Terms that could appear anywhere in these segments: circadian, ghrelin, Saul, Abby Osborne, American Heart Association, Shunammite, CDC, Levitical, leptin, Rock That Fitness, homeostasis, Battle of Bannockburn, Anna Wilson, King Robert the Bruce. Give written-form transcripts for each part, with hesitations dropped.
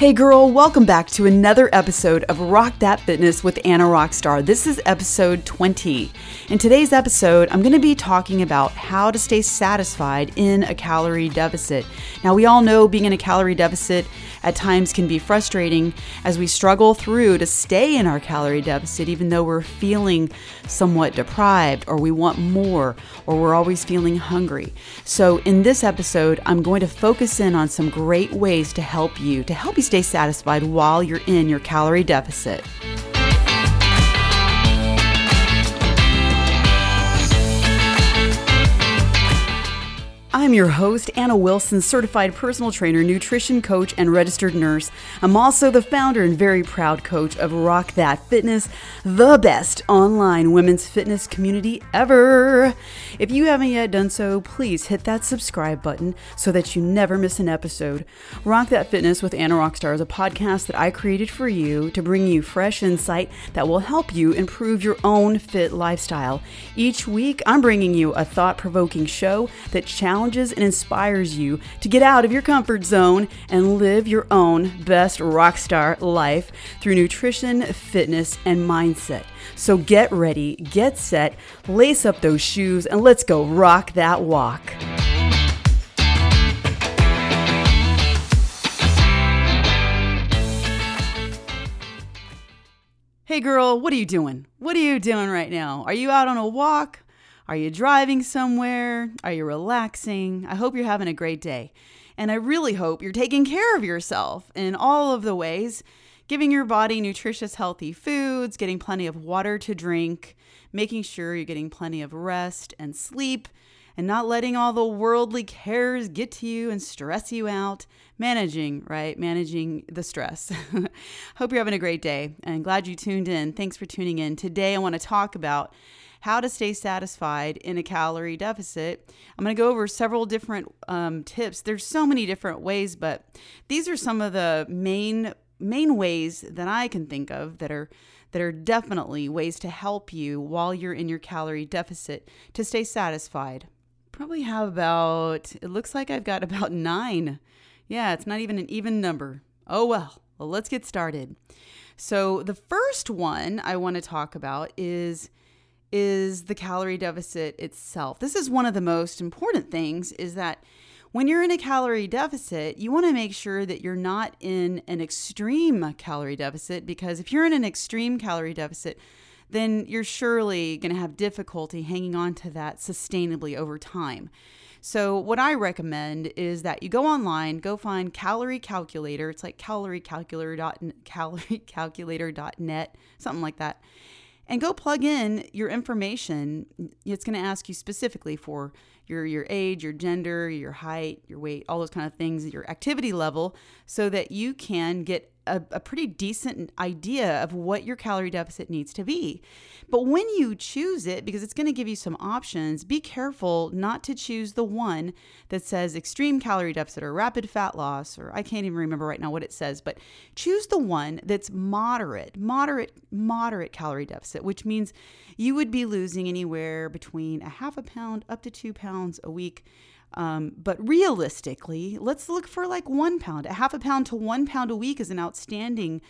Hey girl, welcome back to another episode of Rock That Fitness with Anna Rockstar. This is episode 20. In today's episode, I'm going to be talking about how to stay satisfied in a calorie deficit. Now, we all know being in a calorie deficit at times can be frustrating as we struggle through to stay in our calorie deficit even though we're feeling somewhat deprived or we want more or we're always feeling hungry. So in this episode, I'm going to focus in on some great ways to help you, stay satisfied while you're in your calorie deficit. I'm your host, Anna Wilson, certified personal trainer, nutrition coach, and registered nurse. I'm also the founder and very proud coach of Rock That Fitness, the best online women's fitness community ever. If you haven't yet done so, please hit that subscribe button so that you never miss an episode. Rock That Fitness with Anna Rockstar is a podcast that I created for you to bring you fresh insight that will help you improve your own fit lifestyle. Each week, I'm bringing you a thought-provoking show that challenges and inspires you to get out of your comfort zone and live your own best rockstar life through nutrition, fitness, and mindset. So get ready, get set, lace up those shoes, and let's go rock that walk. Hey girl, what are you doing? What are you doing right now? Are you out on a walk? Are you driving somewhere? Are you relaxing? I hope you're having a great day. And I really hope you're taking care of yourself in all of the ways, giving your body nutritious, healthy foods, getting plenty of water to drink, making sure you're getting plenty of rest and sleep, and not letting all the worldly cares get to you and stress you out. Managing, right? Managing the stress. Hope you're having a great day and glad you tuned in. Thanks for tuning in. Today I want to talk about how to stay satisfied in a calorie deficit. I'm going to go over several different tips. There's so many different ways, but these are some of the main ways that I can think of that are definitely ways to help you while you're in your calorie deficit to stay satisfied. Probably have about, it looks like I've got about 9. Yeah, it's not even an even number. Oh, well, let's get started. So the first one I want to talk about is the calorie deficit itself. This is one of the most important things, is that when you're in a calorie deficit, you want to make sure that you're not in an extreme calorie deficit, because if you're in an extreme calorie deficit, then you're surely going to have difficulty hanging on to that sustainably over time. So what I recommend is that you go online, go find calorie calculator. It's like caloriecalculator.net, something like that. And go plug in your information. It's going to ask you specifically for your age, your gender, your height, your weight, all those kind of things, your activity level, so that you can get a pretty decent idea of what your calorie deficit needs to be. But when you choose it, because it's going to give you some options, be careful not to choose the one that says extreme calorie deficit or rapid fat loss, or I can't even remember right now what it says, but choose the one that's moderate calorie deficit, which means you would be losing anywhere between a half a pound up to 2 pounds a week. But realistically, let's look for like 1 pound. A half a pound to 1 pound a week is an outstanding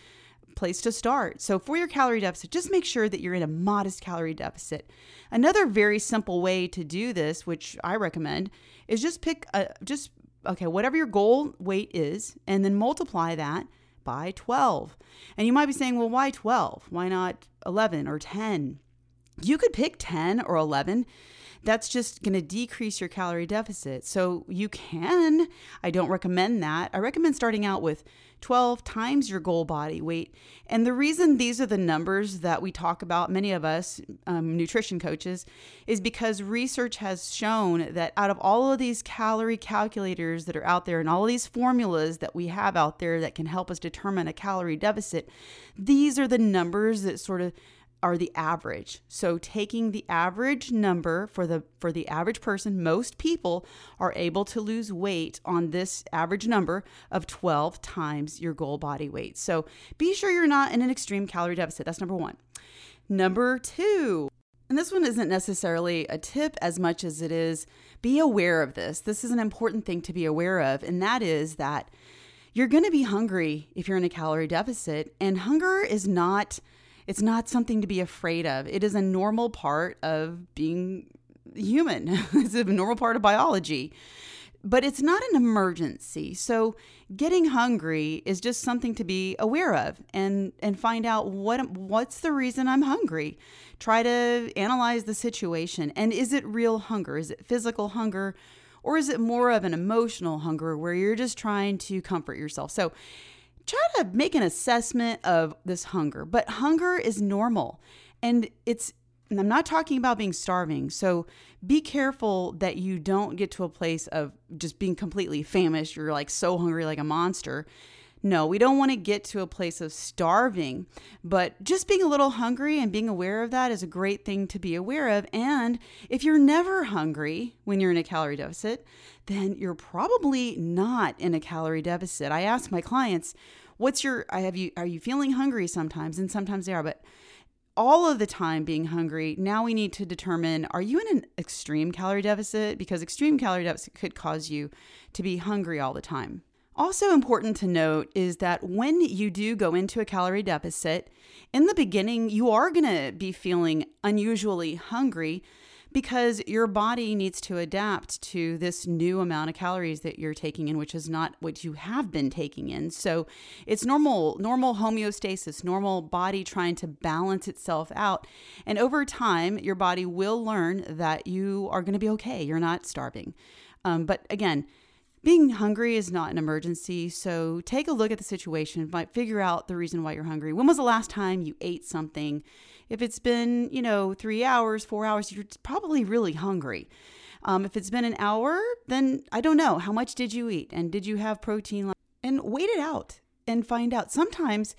place to start. So for your calorie deficit, just make sure that you're in a modest calorie deficit. Another very simple way to do this, which I recommend, is just pick whatever your goal weight is, and then multiply that by 12. And you might be saying, well, why 12? Why not 11 or 10? You could pick 10 or 11. That's just going to decrease your calorie deficit. So you can, I don't recommend that. I recommend starting out with 12 times your goal body weight. And the reason these are the numbers that we talk about, many of us nutrition coaches, is because research has shown that out of all of these calorie calculators that are out there and all of these formulas that we have out there that can help us determine a calorie deficit, these are the numbers that sort of are the average. So taking the average number for the average person, most people are able to lose weight on this average number of 12 times your goal body weight. So be sure you're not in an extreme calorie deficit. That's number one. Number two, and this one isn't necessarily a tip as much as it is, be aware of this. This is an important thing to be aware of, and that is that You're going to be hungry if you're in a calorie deficit, and hunger is not, it's not something to be afraid of. It is a normal part of being human. It's a normal part of biology, but it's not an emergency. So getting hungry is just something to be aware of and find out what's the reason I'm hungry. Try to analyze the situation. And is it real hunger? Is it physical hunger? Or is it more of an emotional hunger where you're just trying to comfort yourself? So try to make an assessment of this hunger. But hunger is normal. And I'm not talking about being starving. So be careful that you don't get to a place of just being completely famished. You're like so hungry like a monster. No, we don't want to get to a place of starving, but just being a little hungry and being aware of that is a great thing to be aware of. And if you're never hungry when you're in a calorie deficit, then you're probably not in a calorie deficit. I ask my clients, are you feeling hungry sometimes? And sometimes they are, but all of the time being hungry, now we need to determine, are you in an extreme calorie deficit? Because extreme calorie deficit could cause you to be hungry all the time. Also important to note is that when you do go into a calorie deficit, in the beginning, you are going to be feeling unusually hungry because your body needs to adapt to this new amount of calories that you're taking in, which is not what you have been taking in. So it's normal homeostasis, normal body trying to balance itself out. And over time, your body will learn that you are going to be okay. You're not starving. But again, being hungry is not an emergency, so take a look at the situation, might figure out the reason why you're hungry. When was the last time you ate something? If it's been, 3 hours, 4 hours, you're probably really hungry. If it's been an hour, then I don't know. How much did you eat? And did you have protein? And wait it out and find out. Sometimes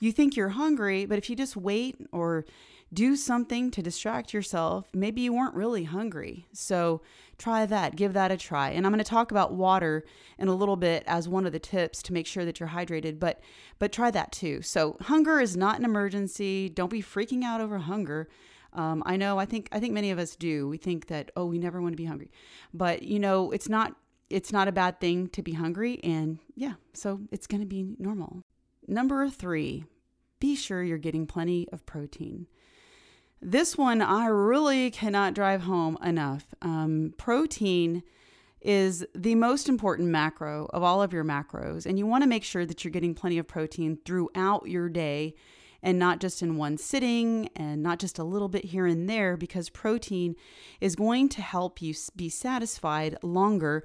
you think you're hungry, but if you just wait or do something to distract yourself, maybe you weren't really hungry. So try that, give that a try. And I'm going to talk about water in a little bit as one of the tips to make sure that you're hydrated, but try that too. So hunger is not an emergency. Don't be freaking out over hunger. I think many of us do. We think that, we never want to be hungry, but it's not a bad thing to be hungry. And yeah, so it's going to be normal. Number 3, be sure you're getting plenty of protein. This one I really cannot drive home enough. Protein is the most important macro of all of your macros, and you want to make sure that you're getting plenty of protein throughout your day and not just in one sitting and not just a little bit here and there, because protein is going to help you be satisfied longer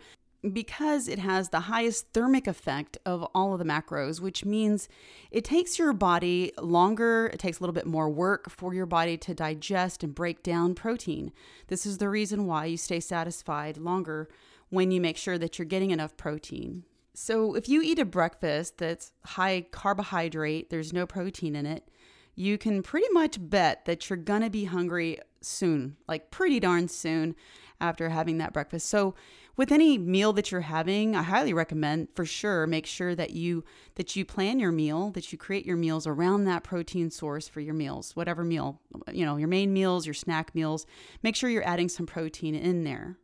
because it has the highest thermic effect of all of the macros, which means it takes your body longer, it takes a little bit more work for your body to digest and break down protein. This is the reason why you stay satisfied longer when you make sure that you're getting enough protein. So if you eat a breakfast that's high carbohydrate, there's no protein in it, you can pretty much bet that you're gonna be hungry soon, like pretty darn soon after having that breakfast. So with any meal that you're having, I highly recommend for sure, make sure that you plan your meal, that you create your meals around that protein source for your meals, whatever meal, your main meals, your snack meals, make sure you're adding some protein in there.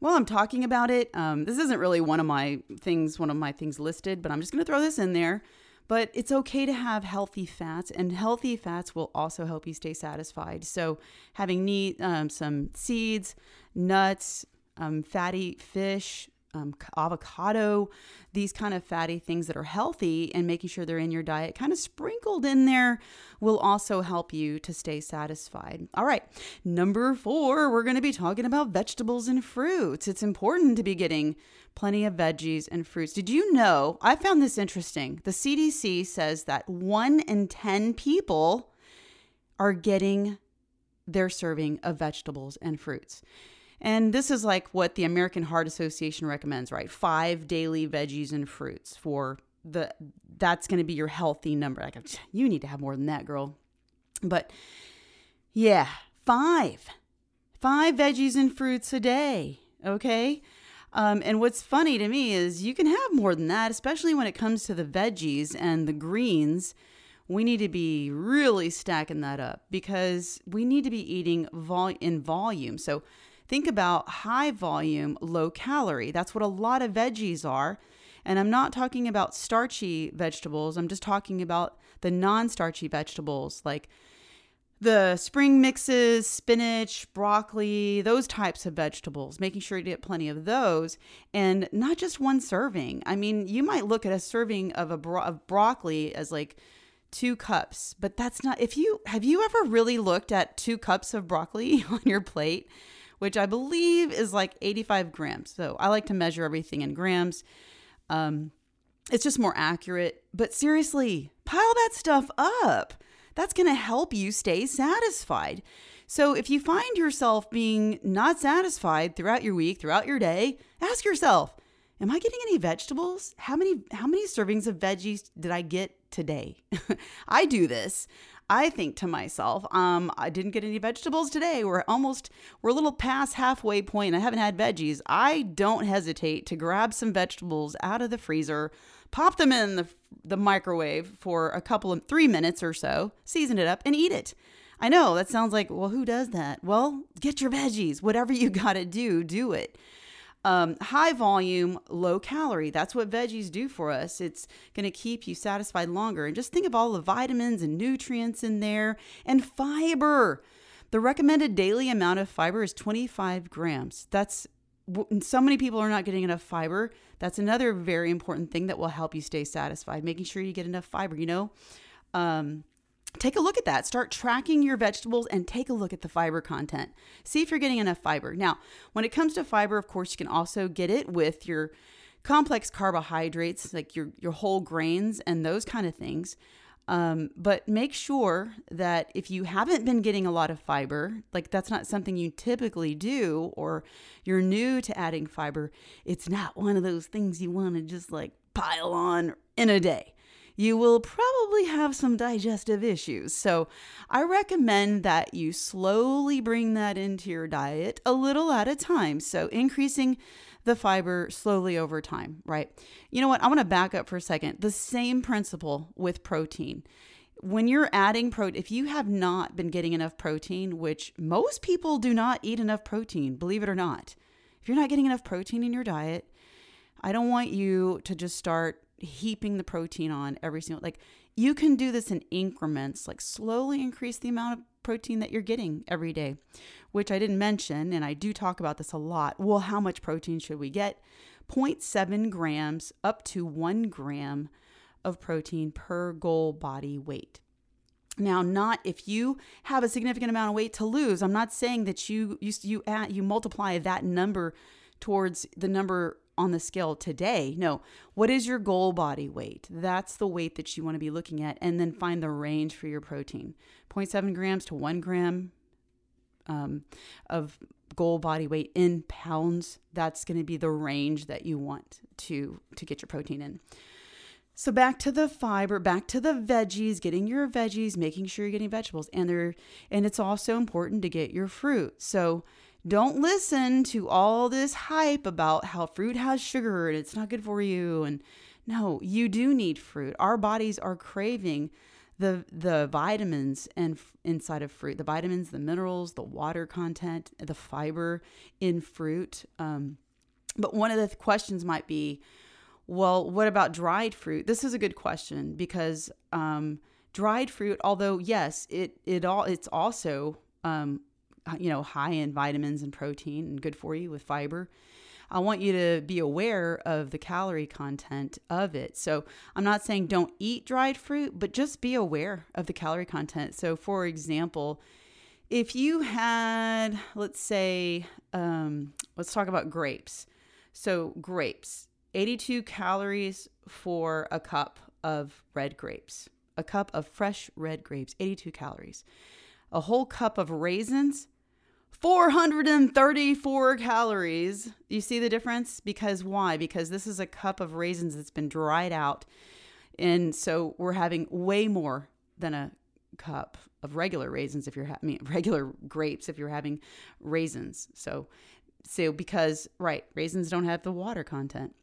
While I'm talking about it, this isn't really one of my things listed, but I'm just going to throw this in there. But it's okay to have healthy fats, and healthy fats will also help you stay satisfied. So having some seeds, nuts, fatty fish, avocado, these kind of fatty things that are healthy and making sure they're in your diet kind of sprinkled in there will also help you to stay satisfied. All right. Number 4, we're going to be talking about vegetables and fruits. It's important to be getting plenty of veggies and fruits. Did you know, I found this interesting. The CDC says that 1 in 10 people are getting their serving of vegetables and fruits. And this is like what the American Heart Association recommends, right? 5 daily veggies and fruits that's going to be your healthy number. Like, you need to have more than that, girl. But yeah, 5 veggies and fruits a day. Okay. And what's funny to me is you can have more than that, especially when it comes to the veggies and the greens. We need to be really stacking that up because we need to be eating in volume. So think about high volume, low calorie. That's what a lot of veggies are. And I'm not talking about starchy vegetables. I'm just talking about the non-starchy vegetables like the spring mixes, spinach, broccoli, those types of vegetables, making sure you get plenty of those and not just one serving. I mean, you might look at a serving of broccoli as like 2 cups, but that's not, have you ever really looked at 2 cups of broccoli on your plate, which I believe is like 85 grams. So I like to measure everything in grams. It's just more accurate, but seriously, pile that stuff up. That's going to help you stay satisfied. So if you find yourself being not satisfied throughout your week, throughout your day, ask yourself, am I getting any vegetables? How many servings of veggies did I get today? I do this. I think to myself, I didn't get any vegetables today. We're a little past halfway point. I haven't had veggies. I don't hesitate to grab some vegetables out of the freezer, pop them in the microwave for 3 minutes or so, season it up and eat it. I know that sounds like, well, who does that? Well, get your veggies, whatever you got to do it. High volume, low calorie. That's what veggies do for us. It's going to keep you satisfied longer. And just think of all the vitamins and nutrients in there and fiber. The recommended daily amount of fiber is 25 grams. That's so many people are not getting enough fiber. That's another very important thing that will help you stay satisfied, making sure you get enough fiber, you know. Take a look at that. Start tracking your vegetables and take a look at the fiber content. See if you're getting enough fiber. Now, when it comes to fiber, of course, you can also get it with your complex carbohydrates, like your whole grains and those kind of things. But make sure that if you haven't been getting a lot of fiber, like that's not something you typically do, or you're new to adding fiber, it's not one of those things you want to just like pile on in a day. You will probably have some digestive issues. So I recommend that you slowly bring that into your diet a little at a time. So increasing the fiber slowly over time, right? You know what? I want to back up for a second. The same principle with protein. When you're adding protein, if you have not been getting enough protein, which most people do not eat enough protein, believe it or not, if you're not getting enough protein in your diet, I don't want you to just start heaping the protein on every single, like you can do this in increments, like slowly increase the amount of protein that you're getting every day, which I didn't mention. And I do talk about this a lot. Well, how much protein should we get? 0.7 grams up to 1 gram of protein per goal body weight. Now, not if you have a significant amount of weight to lose. I'm not saying that you multiply that number towards the number on the scale today. No, what is your goal body weight? That's the weight that you want to be looking at, and then find the range for your protein. 0.7 grams to 1 gram of goal body weight in pounds. That's going to be the range that you want to get your protein in. So back to the fiber, back to the veggies, getting your veggies, making sure you're getting vegetables, and it's also important to get your fruit. So don't listen to all this hype about how fruit has sugar and it's not good for you. And no, you do need fruit. Our bodies are craving the vitamins and inside of fruit, the vitamins, the minerals, the water content, the fiber in fruit. But one of the questions might be, well, what about dried fruit? This is a good question because dried fruit, although yes, it's also high in vitamins and protein and good for you with fiber. I want you to be aware of the calorie content of it. So I'm not saying don't eat dried fruit, but just be aware of the calorie content. So for example, if you had, let's say, let's talk about grapes. So grapes, 82 calories for a cup of red grapes, a cup of fresh red grapes, 82 calories. A whole cup of raisins, 434 calories. You see the difference? Because why? Because this is a cup of raisins that's been dried out. And so we're having way more than a cup of regular raisins if you're regular grapes if you're having raisins. So because right, raisins don't have the water content.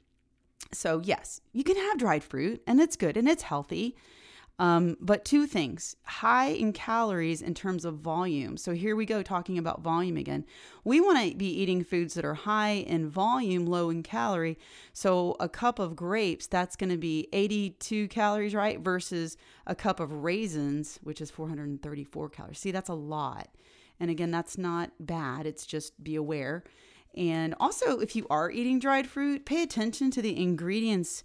So yes, you can have dried fruit and it's good and it's healthy. But two things, high in calories in terms of volume. So here we go talking about volume again. We want to be eating foods that are high in volume, low in calorie. So a cup of grapes, that's going to be 82 calories, right? Versus a cup of raisins, which is 434 calories. See, that's a lot. And again, that's not bad. It's just be aware. And also, if you are eating dried fruit, pay attention to the ingredients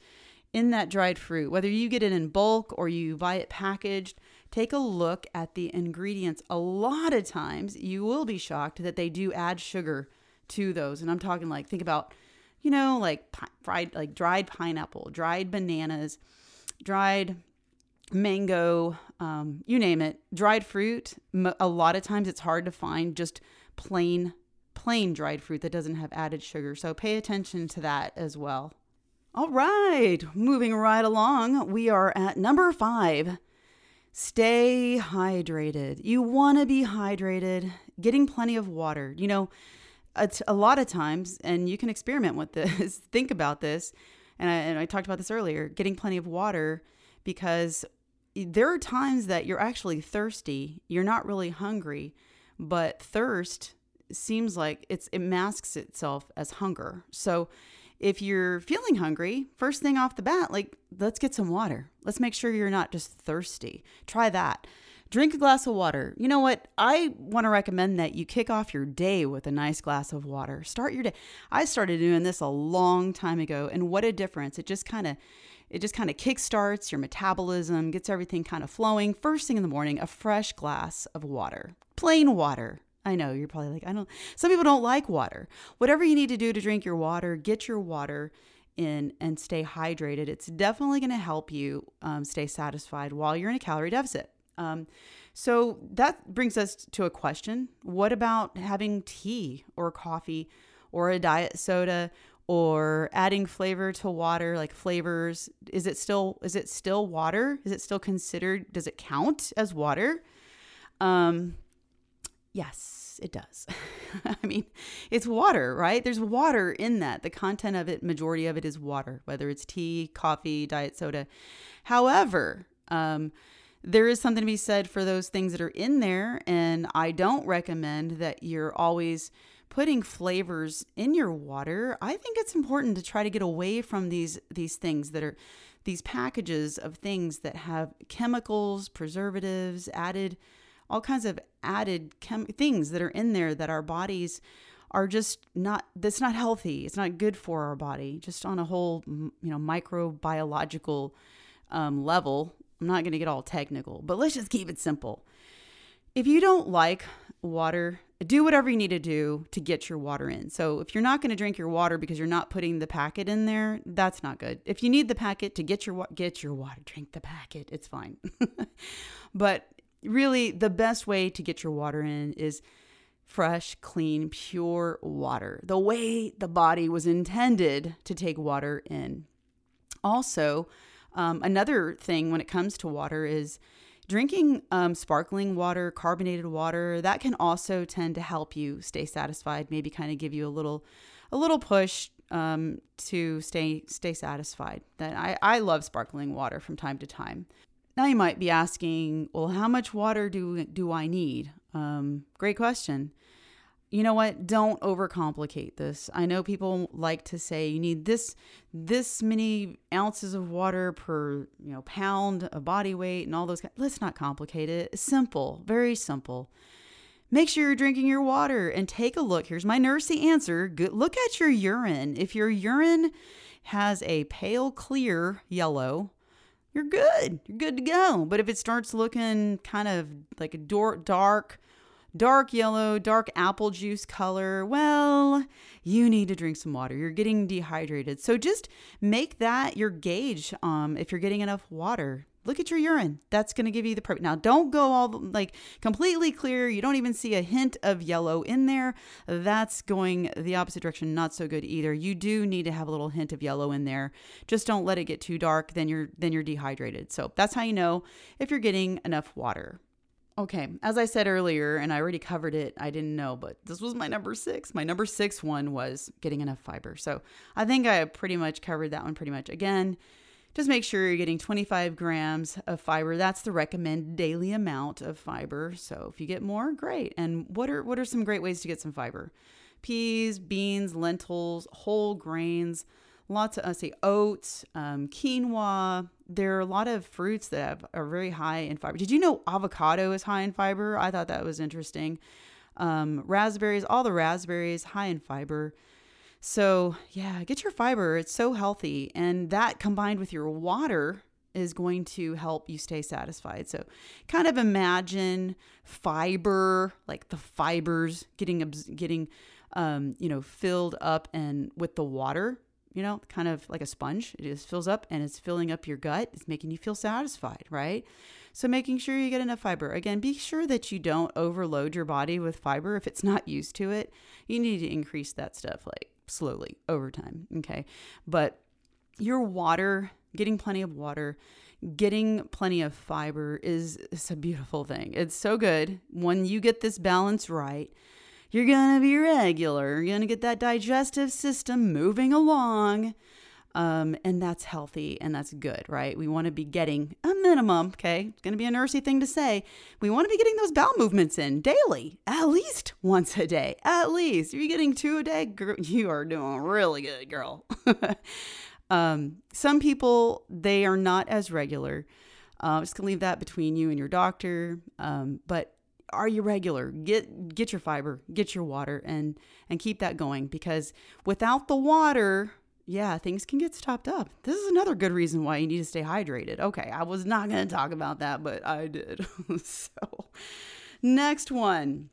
in that dried fruit. Whether you get it in bulk or you buy it packaged, take a look at the ingredients. A lot of times you will be shocked that they do add sugar to those. And I'm talking like, think about, you know, like fried, like dried pineapple, dried bananas, dried mango, you name it, dried fruit. A lot of times it's hard to find just plain dried fruit that doesn't have added sugar. So pay attention to that as well. All right, moving right along, we are at number 5. Stay hydrated. You want to be hydrated, getting plenty of water. You know, it's a lot of times, and you can experiment with this, think about this, and I talked about this earlier, getting plenty of water, because there are times that you're actually thirsty. You're not really hungry, but thirst seems like it masks itself as hunger. So if you're feeling hungry, first thing off the bat, like, let's get some water. Let's make sure you're not just thirsty. Try that. Drink a glass of water. You know what? I want to recommend that you kick off your day with a nice glass of water. Start your day. I started doing this a long time ago, and what a difference. It just kind of kickstarts your metabolism, gets everything kind of flowing. First thing in the morning, a fresh glass of water. Plain water. I know you're probably like, some people don't like water. Whatever you need to do to drink your water, get your water in and stay hydrated. It's definitely going to help you stay satisfied while you're in a calorie deficit. So that brings us to a question. What about having tea or coffee or a diet soda or adding flavor to water, like flavors? Is it still water? Is it still considered? Does it count as water? Yes, it does. I mean, it's water, right? There's water in that. The content of it, majority of it is water, whether it's tea, coffee, diet soda. However, there is something to be said for those things that are in there. And I don't recommend that you're always putting flavors in your water. I think it's important to try to get away from these things that are these packages of things that have chemicals, preservatives, added all kinds of added things that are in there that our bodies are just not, that's not healthy. It's not good for our body, just on a whole, microbiological level. I'm not going to get all technical, but let's just keep it simple. If you don't like water, do whatever you need to do to get your water in. So if you're not going to drink your water because you're not putting the packet in there, that's not good. If you need the packet to get your water, drink the packet. It's fine. But really, the best way to get your water in is fresh, clean, pure water, the way the body was intended to take water in. Also, another thing when it comes to water is drinking sparkling water, carbonated water. That can also tend to help you stay satisfied, maybe kind of give you a little push to stay satisfied. That I love sparkling water from time to time. Now you might be asking, well, how much water do I need? Great question. You know what? Don't overcomplicate this. I know people like to say you need this many ounces of water per pound of body weight and all those. Let's not complicate it. Simple, very simple. Make sure you're drinking your water and take a look. Here's my nursey answer. Look at your urine. If your urine has a pale, clear yellow, you're good. You're good to go. But if it starts looking kind of like a dark yellow, dark apple juice color, well, you need to drink some water. You're getting dehydrated. So just make that your gauge. If you're getting enough water, look at your urine. That's going to give you the perfect. Now, don't go all like completely clear. You don't even see a hint of yellow in there. That's going the opposite direction. Not so good either. You do need to have a little hint of yellow in there. Just don't let it get too dark. Then you're dehydrated. So that's how you know if you're getting enough water. Okay. As I said earlier, and I already covered it, I didn't know, but this was my number 6. My number 6 one was getting enough fiber. So I think I pretty much covered that one again. Just make sure you're getting 25 grams of fiber. That's the recommended daily amount of fiber. So if you get more, great. And what are some great ways to get some fiber? Peas, beans, lentils, whole grains, lots of oats, quinoa. There are a lot of fruits that are very high in fiber. Did you know avocado is high in fiber? I thought that was interesting. Raspberries, all the raspberries, high in fiber. So yeah, get your fiber. It's so healthy. And that combined with your water is going to help you stay satisfied. So kind of imagine fiber, like the fibers getting filled up and with the water, kind of like a sponge. It just fills up and it's filling up your gut. It's making you feel satisfied, right? So making sure you get enough fiber. Again, be sure that you don't overload your body with fiber. If it's not used to it, you need to increase that stuff like slowly over time. Okay. But your water, getting plenty of water, getting plenty of fiber is a beautiful thing. It's so good. When you get this balance right, you're going to be regular. You're going to get that digestive system moving along. And that's healthy and that's good, right? We want to be getting a minimum, okay? It's going to be a nursey thing to say. We want to be getting those bowel movements in daily, at least once a day, at least. If you're getting 2 a day, girl, you are doing really good, girl. Some people, they are not as regular. I'm just going to leave that between you and your doctor. But are you regular? Get your fiber, get your water, and keep that going, because without the water, yeah, things can get stopped up. This is another good reason why you need to stay hydrated. Okay, I was not going to talk about that, but I did. So next one,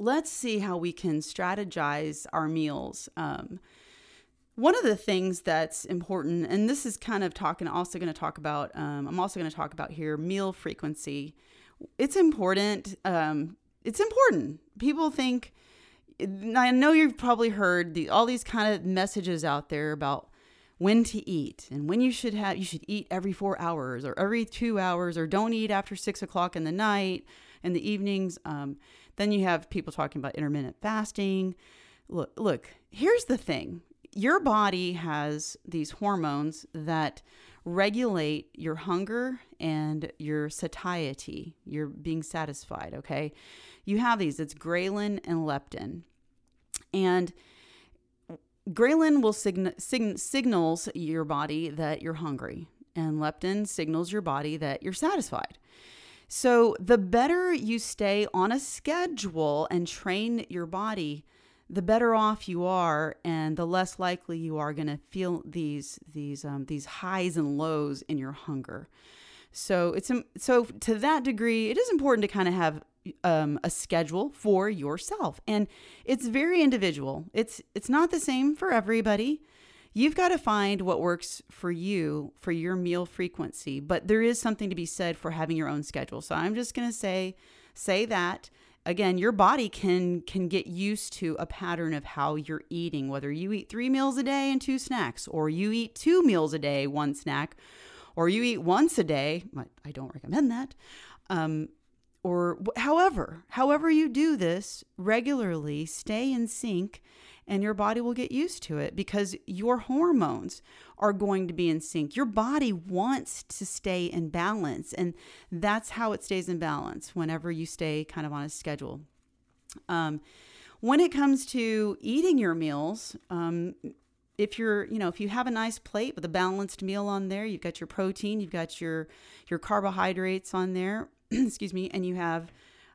let's see how we can strategize our meals. One of the things that's important, and this is kind of I'm also going to talk about here, meal frequency. It's important. It's important. People think, I know you've probably heard all these kind of messages out there about when to eat and when you should eat every 4 hours or every 2 hours, or don't eat after 6 o'clock in the night and the evenings. Then you have people talking about intermittent fasting. Look, here's the thing. Your body has these hormones that regulate your hunger and your satiety. You're being satisfied, okay? You have these. It's ghrelin and leptin. And ghrelin will signals your body that you're hungry. And leptin signals your body that you're satisfied. So the better you stay on a schedule and train your body, the better off you are, and the less likely you are going to feel these highs and lows in your hunger. So to that degree, it is important to kind of have a schedule for yourself, and it's very individual. It's not the same for everybody. You've got to find what works for you for your meal frequency, but there is something to be said for having your own schedule. So I'm just going to say that. Again, your body can get used to a pattern of how you're eating, whether you eat 3 meals a day and 2 snacks, or you eat 2 meals a day, 1 snack, or you eat once a day. I don't recommend that. Or however you do this regularly, stay in sync, and your body will get used to it because your hormones are going to be in sync. Your body wants to stay in balance, and that's how it stays in balance whenever you stay kind of on a schedule. When it comes to eating your meals, if you have a nice plate with a balanced meal on there, you've got your protein, you've got your carbohydrates on there, excuse me, and you have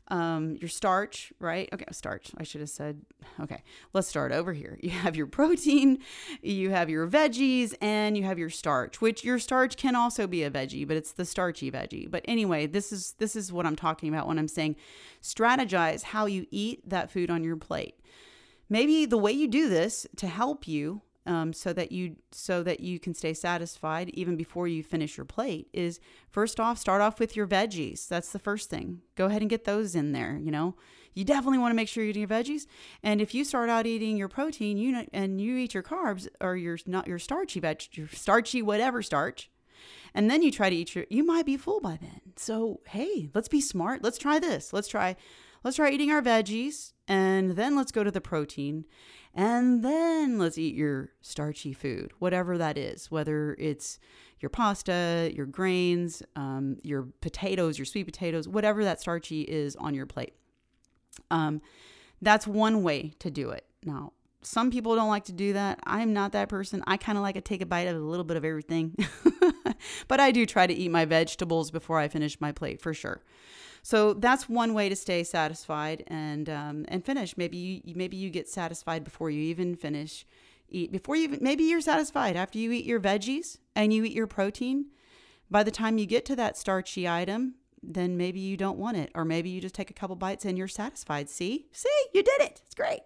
your starch, right? Okay, starch. I should have said, okay, let's start over here. You have your protein, you have your veggies, and you have your starch, which your starch can also be a veggie, but it's the starchy veggie. But anyway, this is what I'm talking about when I'm saying strategize how you eat that food on your plate. Maybe the way you do this to help you, so that you can stay satisfied even before you finish your plate, is first off, start off with your veggies. That's the first thing. Go ahead and get those in there. You definitely want to make sure you're eating your veggies. And if you start out eating your protein, and you eat your carbs or your starchy whatever starch, and then you try to eat you might be full by then. So hey, let's be smart. Let's try this. Let's try eating our veggies, and then let's go to the protein. And then let's eat your starchy food, whatever that is, whether it's your pasta, your grains, your potatoes, your sweet potatoes, whatever that starchy is on your plate. That's one way to do it. Now, some people don't like to do that. I'm not that person. I kind of like to take a bite of a little bit of everything. But I do try to eat my vegetables before I finish my plate, for sure. So that's one way to stay satisfied and finish. Maybe you get satisfied before you even finish eat. Maybe you're satisfied after you eat your veggies and you eat your protein. By the time you get to that starchy item, then maybe you don't want it, or maybe you just take a couple bites and you're satisfied. See, you did it. It's great.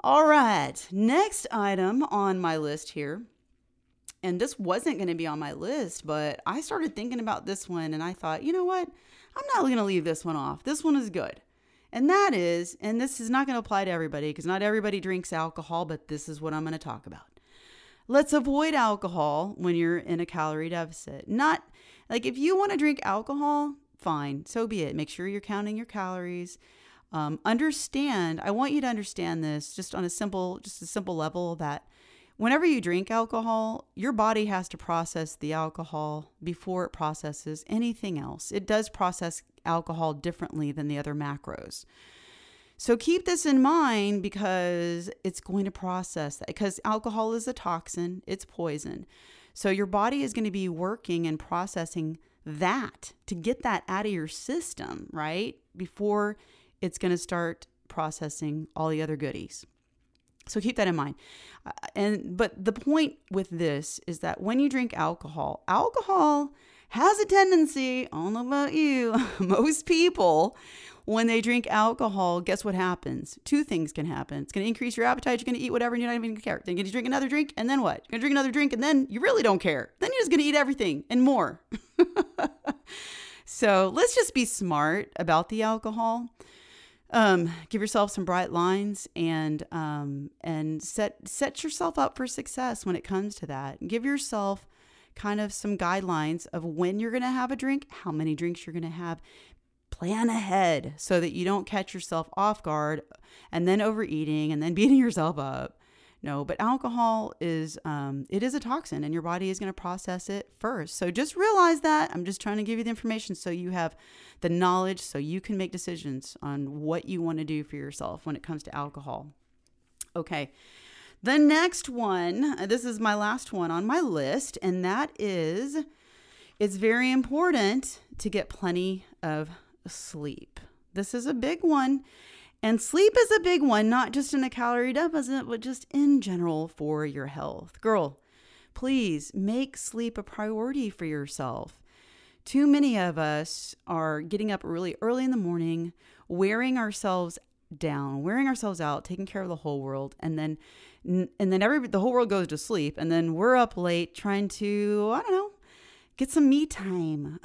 All right. Next item on my list here. And this wasn't going to be on my list, but I started thinking about this one and I thought, you know what? I'm not going to leave this one off. This one is good. And that is, and this is not going to apply to everybody because not everybody drinks alcohol, but this is what I'm going to talk about. Let's avoid alcohol when you're in a calorie deficit. Not like if you want to drink alcohol, fine, so be it. Make sure you're counting your calories. I want you to understand this just on a simple level that whenever you drink alcohol, your body has to process the alcohol before it processes anything else. It does process alcohol differently than the other macros. So keep this in mind because it's going to process that. Because alcohol is a toxin, it's poison. So your body is going to be working and processing that to get that out of your system, right? Before it's going to start processing all the other goodies. So keep that in mind. But the point with this is that when you drink alcohol has a tendency, I don't know about you, most people, when they drink alcohol, guess what happens? Two things can happen. It's going to increase your appetite. You're going to eat whatever and you're not even going to care. Then you're going to drink another drink and then what? You're going to drink another drink and then you really don't care. Then you're just going to eat everything and more. So let's just be smart about the alcohol. Give yourself some bright lines and set yourself up for success when it comes to that. Give yourself kind of some guidelines of when you're going to have a drink, how many drinks you're going to have. Plan ahead so that you don't catch yourself off guard and then overeating and then beating yourself up. No, but alcohol is, it is a toxin and your body is going to process it first. So just realize that. I'm just trying to give you the information so you have the knowledge so you can make decisions on what you want to do for yourself when it comes to alcohol. Okay. The next one, this is my last one on my list, and that is, it's very important to get plenty of sleep. This is a big one. And sleep is a big one, not just in a calorie deficit, but just in general for your health. Girl, please make sleep a priority for yourself. Too many of us are getting up really early in the morning, wearing ourselves down, wearing ourselves out, taking care of the whole world, and then the whole world goes to sleep, and then we're up late trying to, I don't know, get some me time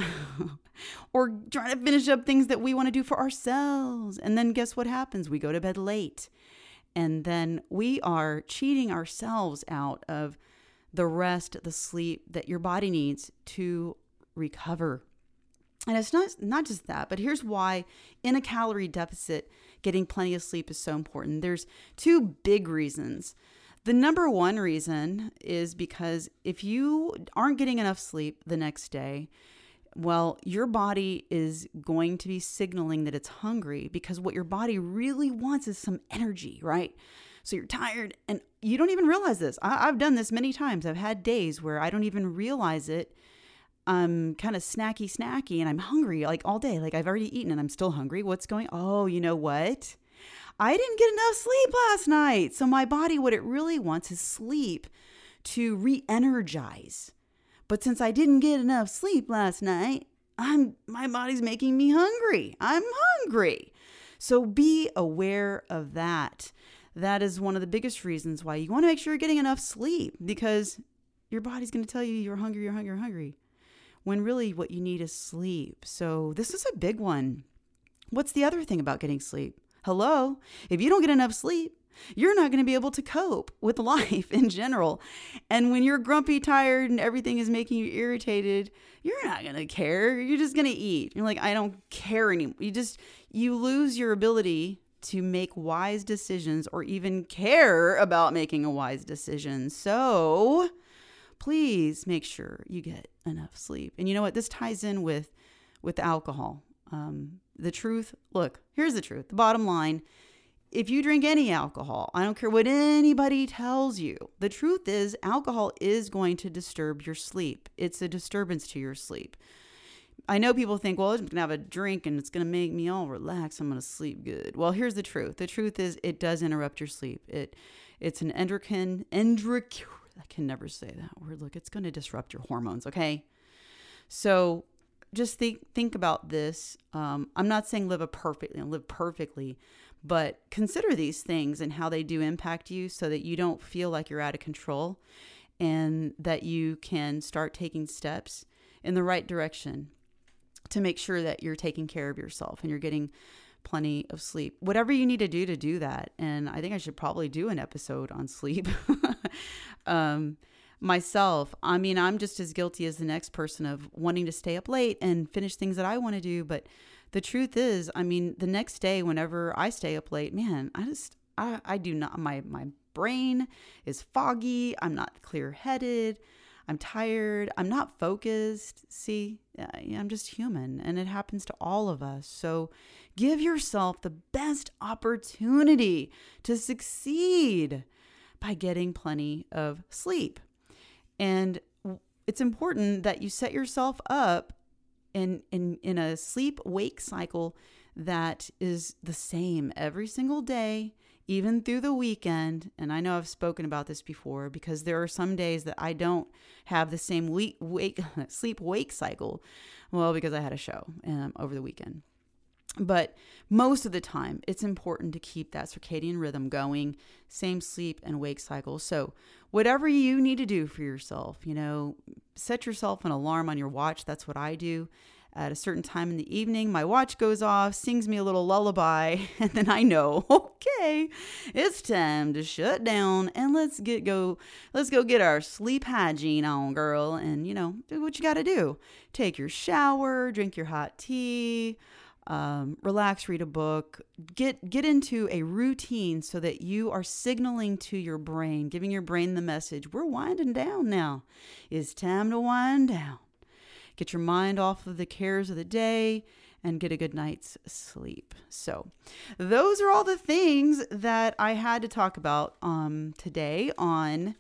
or trying to finish up things that we want to do for ourselves. And then guess what happens? We go to bed late and then we are cheating ourselves out of the rest, the sleep that your body needs to recover. And it's not just that, but here's why in a calorie deficit, getting plenty of sleep is so important. There's two big reasons. The number one reason is because if you aren't getting enough sleep the next day, well, your body is going to be signaling that it's hungry because what your body really wants is some energy, right? So you're tired and you don't even realize this. I've done this many times. I've had days where I don't even realize it. I'm kind of snacky and I'm hungry like all day. Like I've already eaten and I'm still hungry. What's going on? Oh, you know what? I didn't get enough sleep last night. So my body, what it really wants is sleep to re-energize. But since I didn't get enough sleep last night, my body's making me hungry. I'm hungry. So be aware of that. That is one of the biggest reasons why you want to make sure you're getting enough sleep because your body's going to tell you you're hungry. When really what you need is sleep. So this is a big one. What's the other thing about getting sleep? Hello, if you don't get enough sleep, you're not going to be able to cope with life in general. And when you're grumpy, tired, and everything is making you irritated, you're not going to care. You're just going to eat. You're like, I don't care anymore. You lose your ability to make wise decisions or even care about making a wise decision. So please make sure you get enough sleep. And you know what? This ties in with alcohol. The truth, look, here's the truth. The bottom line, if you drink any alcohol, I don't care what anybody tells you, the truth is alcohol is going to disturb your sleep. It's a disturbance to your sleep. I know people think, well, I'm going to have a drink and it's going to make me all relaxed. I'm going to sleep good. Well, here's the truth. The truth is it does interrupt your sleep. It's an endocrine, I can never say that word. Look, it's going to disrupt your hormones. Okay. So just think about this. I'm not saying live perfectly, but consider these things and how they do impact you so that you don't feel like you're out of control and that you can start taking steps in the right direction to make sure that you're taking care of yourself and you're getting plenty of sleep. Whatever you need to do that. And I think I should probably do an episode on sleep. Myself, I mean, I'm just as guilty as the next person of wanting to stay up late and finish things that I want to do. But the truth is, I mean, the next day, whenever I stay up late, man, I do not, my brain is foggy. I'm not clear-headed. I'm tired. I'm not focused. See, I'm just human and it happens to all of us. So give yourself the best opportunity to succeed by getting plenty of sleep. And it's important that you set yourself up in a sleep-wake cycle that is the same every single day, even through the weekend. And I know I've spoken about this before because there are some days that I don't have the same sleep-wake cycle. Well, because I had a show over the weekend. But most of the time, it's important to keep that circadian rhythm going, same sleep and wake cycle. So whatever you need to do for yourself, you know, set yourself an alarm on your watch. That's what I do. At a certain time in the evening, my watch goes off, sings me a little lullaby, and then I know, okay, it's time to shut down and let's go get our sleep hygiene on, girl. And, you know, do what you got to do. Take your shower, drink your hot tea. Relax, read a book, get into a routine so that you are signaling to your brain, giving your brain the message, we're winding down now. It's time to wind down. Get your mind off of the cares of the day and get a good night's sleep. So those are all the things that I had to talk about today on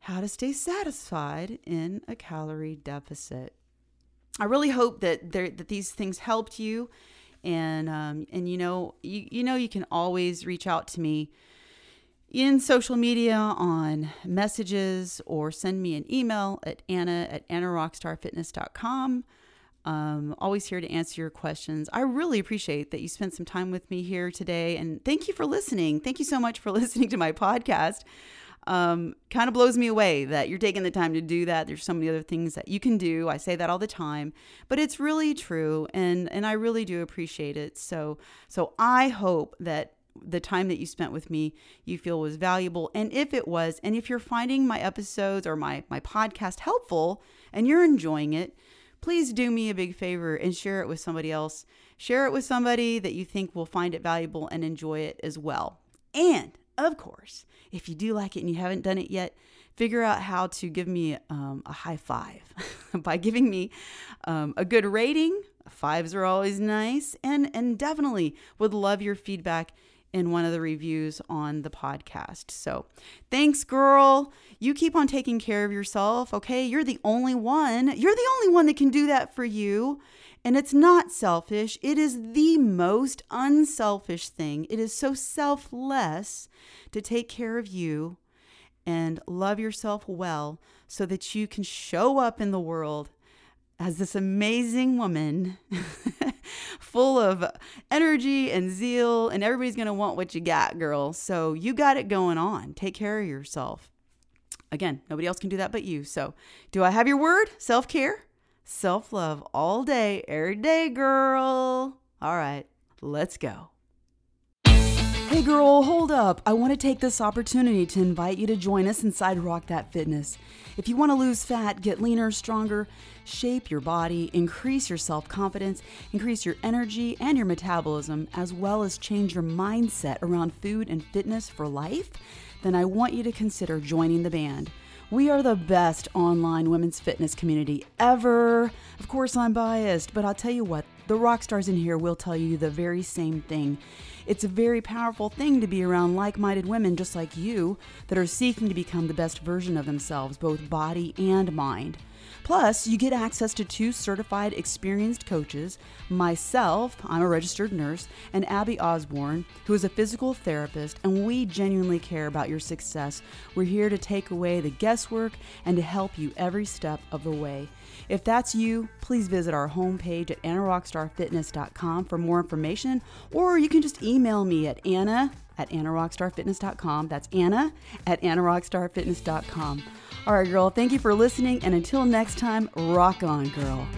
how to stay satisfied in a calorie deficit. I really hope that these things helped you, and you can always reach out to me in social media on messages or send me an email at anna@annarockstarfitness.com. Always here to answer your questions. I really appreciate that you spent some time with me here today, and thank you for listening. Thank you so much for listening to my podcast. Kind of blows me away that you're taking the time to do that. There's so many other things that you can do. I say that all the time, but it's really true. And I really do appreciate it. So I hope that the time that you spent with me, you feel was valuable. And if it was, and if you're finding my episodes or my podcast helpful and you're enjoying it, please do me a big favor and share it with somebody else. Share it with somebody that you think will find it valuable and enjoy it as well. And of course, if you do like it and you haven't done it yet, figure out how to give me a high five by giving me a good rating. Fives are always nice. And definitely would love your feedback in one of the reviews on the podcast. So thanks, girl. You keep on taking care of yourself, okay? You're the only one. You're the only one that can do that for you. And it's not selfish. It is the most unselfish thing. It is so selfless to take care of you and love yourself well so that you can show up in the world as this amazing woman full of energy and zeal, and everybody's going to want what you got, girl. So you got it going on. Take care of yourself. Again, nobody else can do that but you. So do I have your word? Self-care? Self-love all day, every day, girl. All right, let's go. Hey girl, hold up. I want to take this opportunity to invite you to join us inside Rock That Fitness. If you want to lose fat, get leaner, stronger, shape your body, increase your self-confidence, increase your energy and your metabolism, as well as change your mindset around food and fitness for life, then I want you to consider joining the band. We are the best online women's fitness community ever. Of course, I'm biased, but I'll tell you what, the rock stars in here will tell you the very same thing. It's a very powerful thing to be around like-minded women just like you that are seeking to become the best version of themselves, both body and mind. Plus, you get access to 2 certified, experienced coaches, myself, I'm a registered nurse, and Abby Osborne, who is a physical therapist, and we genuinely care about your success. We're here to take away the guesswork and to help you every step of the way. If that's you, please visit our homepage at annarockstarfitness.com for more information, or you can just email me at anna@annarockstarfitness.com. That's anna@annarockstarfitness.com. All right, girl, thank you for listening, and until next time, rock on, girl.